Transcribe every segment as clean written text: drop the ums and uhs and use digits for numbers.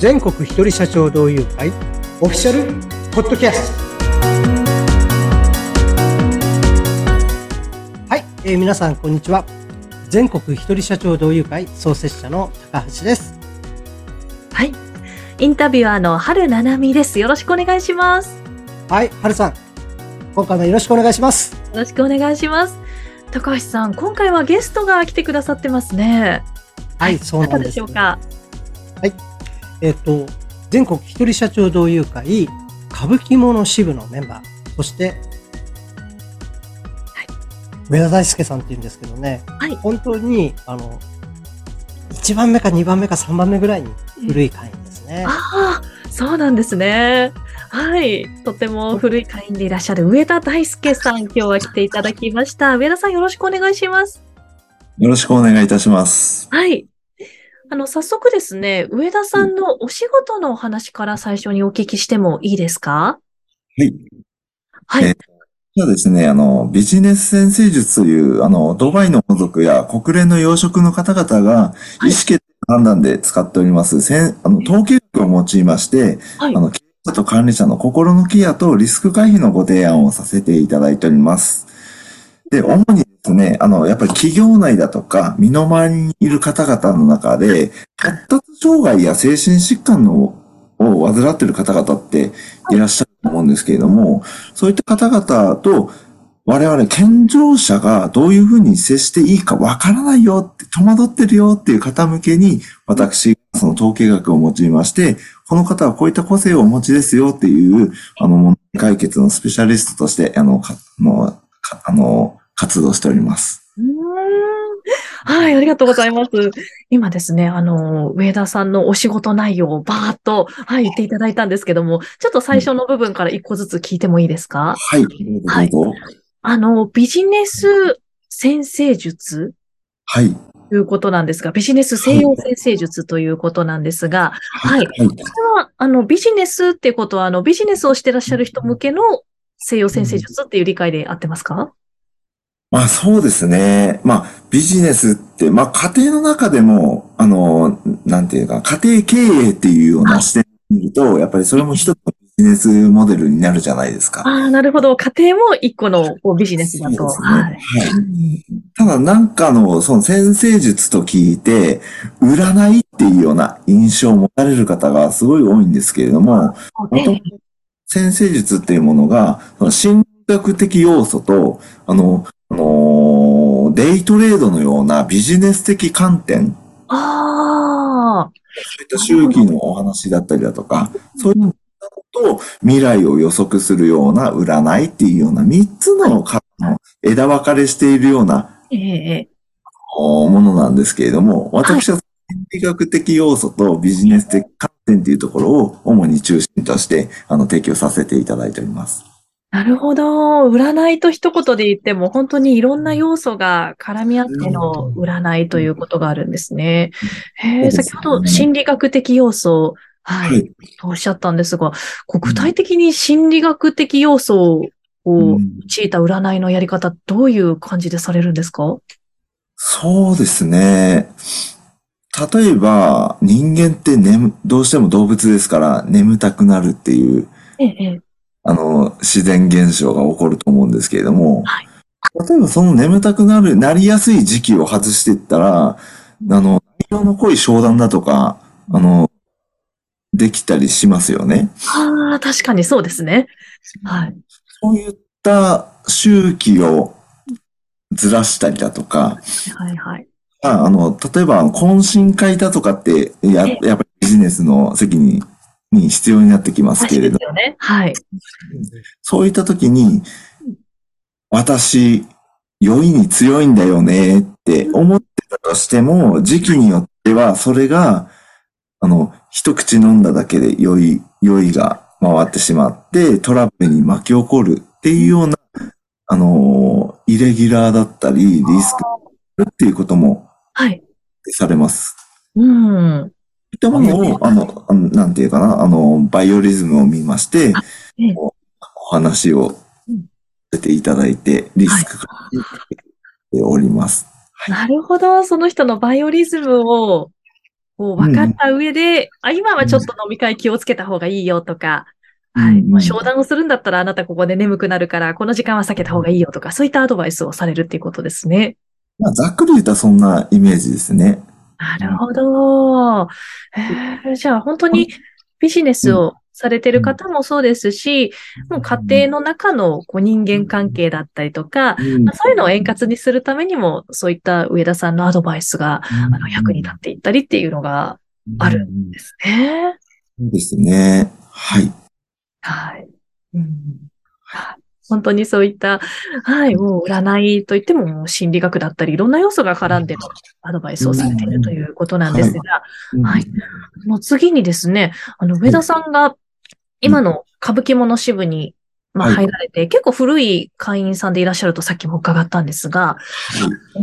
全国一人社長同友会オフィシャルポッドキャスト。はい、皆さんこんにちは。全国一人社長同友会創設者の高橋です。はい、インタビュアーの春七海です。よろしくお願いします。はい、春さん今回もよろしくお願いします。よろしくお願いします。高橋さん、今回はゲストが来てくださってますね。はい、そうなんです、ね。どうでしょうか。はい、全国一人社長同友会歌舞伎物支部のメンバー、そして、はい、上田大輔さんっていうんですけどね、はい、本当に1番目か2番目か3番目ぐらいに古い会員ですね。ああ、そうなんですね。はい、とても古い会員でいらっしゃる上田大輔さん、今日は来ていただきました。上田さん、よろしくお願いします。よろしくお願いいたします。はい。早速ですね、上田さんのお仕事のお話から最初にお聞きしてもいいですか？はい。はい。じゃあですね、ビジネス先生術という、ドバイの王族や国連の要職の方々が、意思決定判断で使っております、統計学を用いまして、はい、経営者と管理者の心のケアとリスク回避のご提案をさせていただいております。で、主にですね、やっぱり企業内だとか、身の回りにいる方々の中で、発達障害や精神疾患を患っている方々っていらっしゃると思うんですけれども、そういった方々と我々健常者がどういうふうに接していいかわからないよって、戸惑ってるよっていう方向けに、私、その統計学を用いまして、この方はこういった個性をお持ちですよっていう、問題解決のスペシャリストとして、活動しております。はい、ありがとうございます。今ですね、上田さんのお仕事内容をバーッと、はい、言っていただいたんですけども、ちょっと最初の部分から一個ずつ聞いてもいいですか？はい、はい。ビジネス先生術。はい。ということなんですが、ビジネス西洋先生術ということなんですが、はい。これは、ビジネスってことは、ビジネスをしてらっしゃる人向けの西洋先生術っていう理解で合ってますか？まあそうですね。まあビジネスって、まあ家庭の中でも、なんていうか、家庭経営っていうような視点を見ると、やっぱりそれも一つのビジネスモデルになるじゃないですか。ああ、なるほど。家庭も一個のビジネスだと。そうですね。はい。はい、ただなんかその先生術と聞いて、占いっていうような印象を持たれる方がすごい多いんですけれども、先生術っていうものが、その心理学的要素と、デイトレードのようなビジネス的観点。ああ。そういった周期のお話だったりだとか、そういうことと未来を予測するような占いっていうような3つの枝分かれしているようなものなんですけれども、私は心理学的要素とビジネス的観点っていうところを主に中心として提供させていただいております。なるほど。占いと一言で言っても本当にいろんな要素が絡み合っての占いということがあるんですね。先ほど心理学的要素、はい、とおっしゃったんですが、具体的に心理学的要素を用いた占いのやり方、どういう感じでされるんですか？そうですね。例えば人間ってどうしても動物ですから眠たくなるっていう。自然現象が起こると思うんですけれども、はい、例えばその眠たくなりやすい時期を外していったら、内容の濃い商談だとか、できたりしますよね。ああ、確かにそうですね。はい。そういった周期をずらしたりだとか、はいはい。例えば、懇親会だとかってやっぱりビジネスの責任に必要になってきますけれども、ね、はい、そういった時に、私、酔いに強いんだよねって思ってたとしても、時期によってはそれが、一口飲んだだけで酔いが回ってしまって、トラブルに巻き起こるっていうような、イレギュラーだったり、リスクっていうことも、はい。されます。うん。そういったものを、なんていうかな、バイオリズムを見まして、お話をさせていただいて、リスクが出ております。はい、なるほど。その人のバイオリズムをこう分かった上で、今はちょっと飲み会気をつけた方がいいよとか、もう商談をするんだったらあなたここで眠くなるから、この時間は避けた方がいいよとか、そういったアドバイスをされるっていうことですね。まあ、ざっくり言ったらそんなイメージですね。なるほど。じゃあ本当にビジネスをされてる方もそうですし、もう家庭の中のこう人間関係だったりとか、そういうのを円滑にするためにも、そういった上田さんのアドバイスが役に立っていったりっていうのがあるんですね。そうですね。はい。はい。本当にそういった、もう占いといっても、心理学だったり、いろんな要素が絡んでのアドバイスをされているということなんですが、次にですね、上田さんが今の歌舞伎物支部に、入られて、結構古い会員さんでいらっしゃるとさっきも伺ったんですが、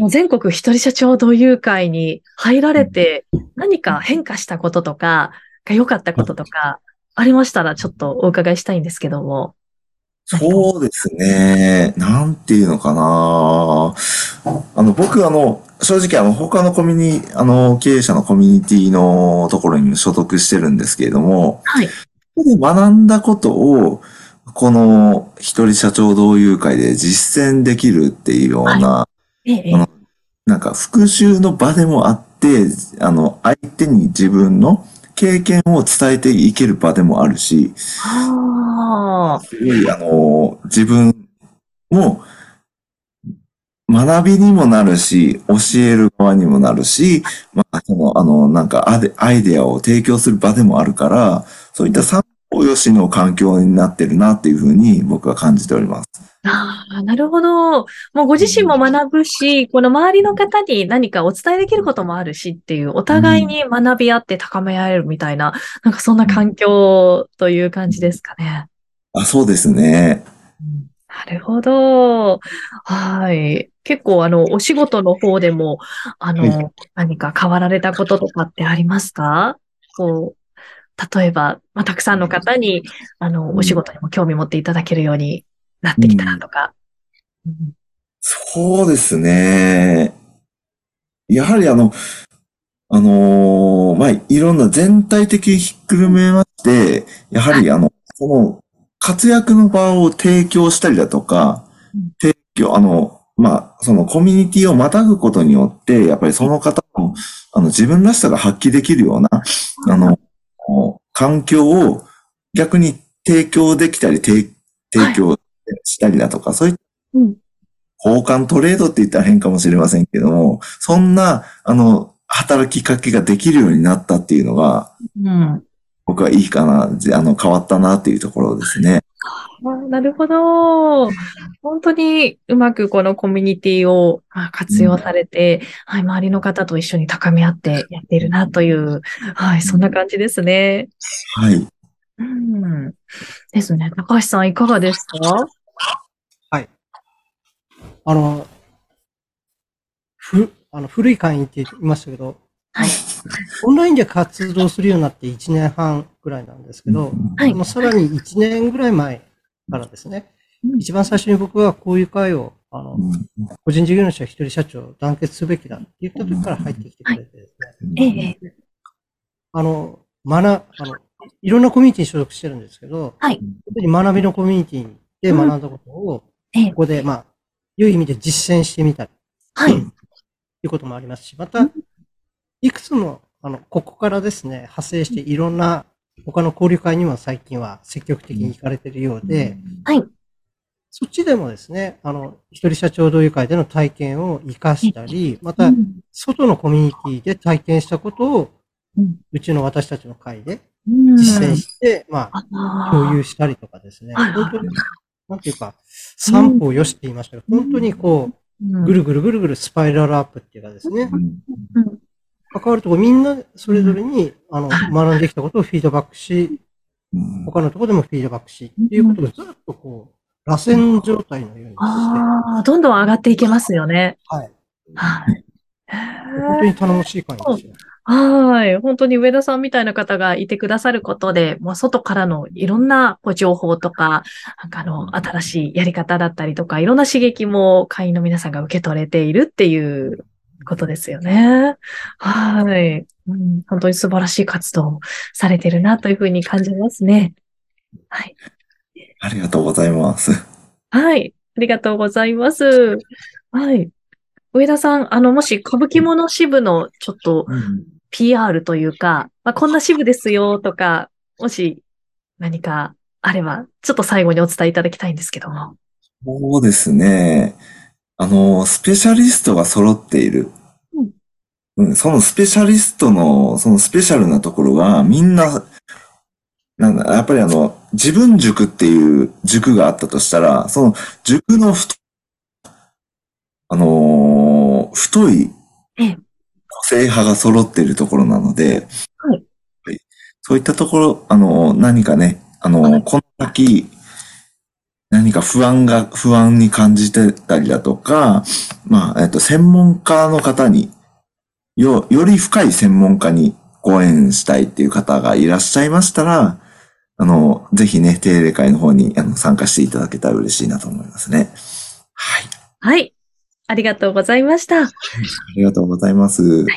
全国一人社長同友会に入られて、何か変化したこととか、良かったこととか、ありましたらちょっとお伺いしたいんですけども。そうですね。なんていうのかな。僕正直他の経営者のコミュニティのところにも所属してるんですけれども、ここで学んだことを、この一人社長同友会で実践できるっていうような、なんか復習の場でもあって、相手に自分の経験を伝えていける場でもあるし、すごい自分も学びにもなるし、教える側にもなるし、なんかアイデアを提供する場でもあるから、そういった三方よしの環境になってるなっていうふうに僕は感じております。なるほど。もうご自身も学ぶし、この周りの方に何かお伝えできることもあるしっていう、お互いに学び合って高め合えるみたいな、なんかそんな環境という感じですかね。そうですね。なるほど。結構お仕事の方でも、何か変わられたこととかってありますか？例えば、たくさんの方に、お仕事にも興味持っていただけるようになってきたなとか。そうですね。やはりいろんな全体的にひっくるめまして、やはりその、活躍の場を提供したりだとか、そのコミュニティをまたぐことによって、やっぱりその方の、自分らしさが発揮できるような、環境を逆に提供できたり、提供したりだとか、そういった、交換トレードって言ったら変かもしれませんけども、そんな、働きかけができるようになったっていうのが、僕はいいかな、変わったなっていうところですね。なるほど。本当にうまくこのコミュニティを活用されて、周りの方と一緒に高め合ってやっているなという、そんな感じですね。ですね。高橋さんいかがですか？古い会員って言いましたけど、オンラインで活動するようになって1年半ぐらいなんですけど、さらに1年ぐらい前からですね、一番最初に僕はこういう会を、個人事業主は一人社長団結すべきだって言った時から入ってきてくれてですね、いろんなコミュニティに所属してるんですけど、学びのコミュニティで学んだことを、ここで、良い意味で実践してみたり、いうこともありますし、また、いくつも、ここからですね、派生していろんな他の交流会にも最近は積極的に行かれているようで、そっちでもですね、一人社長同友会での体験を活かしたり、また、外のコミュニティで体験したことを、うちの私たちの会で実践して、共有したりとかですね、本当に、なんていうか、三方よしって言いましたけど、本当にぐるぐるスパイラルアップっていうかですね、関わるところみんなそれぞれに学んできたことをフィードバックし、他のところでもフィードバックしっていうことをずっと螺旋状態のようにして、どんどん上がっていけますよね。本当に頼もしい会員ですよ。本当に上田さんみたいな方がいてくださることで、もう外からのいろんな情報とか、新しいやり方だったりとか、いろんな刺激も会員の皆さんが受け取れているっていうことですよね。はい、うん。本当に素晴らしい活動をされてるなというふうに感じますね。はい。ありがとうございます。はい。ありがとうございます。はい。上田さん、もし歌舞伎もの支部のちょっと PR というか、まあ、こんな支部ですよとか、もし何かあれば、ちょっと最後にお伝えいただきたいんですけども。そうですね。スペシャリストが揃っている。うん。そのスペシャリストの、そのスペシャルなところは、みんな、なんだ、やっぱり自分塾っていう塾があったとしたら、その塾の太い個性派が揃っているところなので、はいはい、そういったところ、何かね、はい、この先、何か不安に感じてたりだとか、まあ、専門家の方に、より深い専門家にご縁したいっていう方がいらっしゃいましたら、ぜひね、定例会の方に参加していただけたら嬉しいなと思いますね。はい。はい。ありがとうございました。ありがとうございます。はい、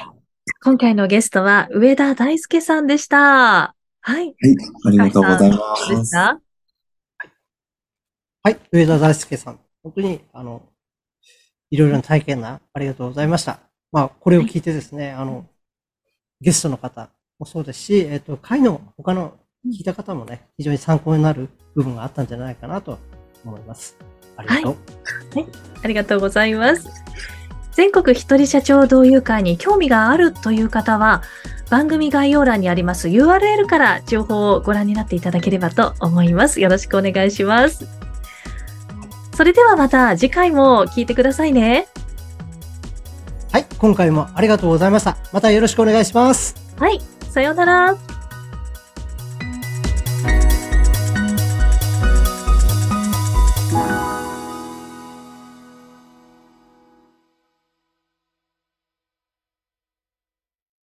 今回のゲストは上田大輔さんでした。はい。はい。ありがとうございます。はい。上田大輔さん。本当に、いろいろな体験談、ありがとうございました。まあ、これを聞いてですね、ゲストの方もそうですし、会の他の聞いた方もね、非常に参考になる部分があったんじゃないかなと思います。はい、ありがとうございます。全国一人社長同友会に興味があるという方は、番組概要欄にあります URL から情報をご覧になっていただければと思います。よろしくお願いします。それではまた次回も聞いてくださいね。はい、今回もありがとうございました。またよろしくお願いします。はい、さようなら。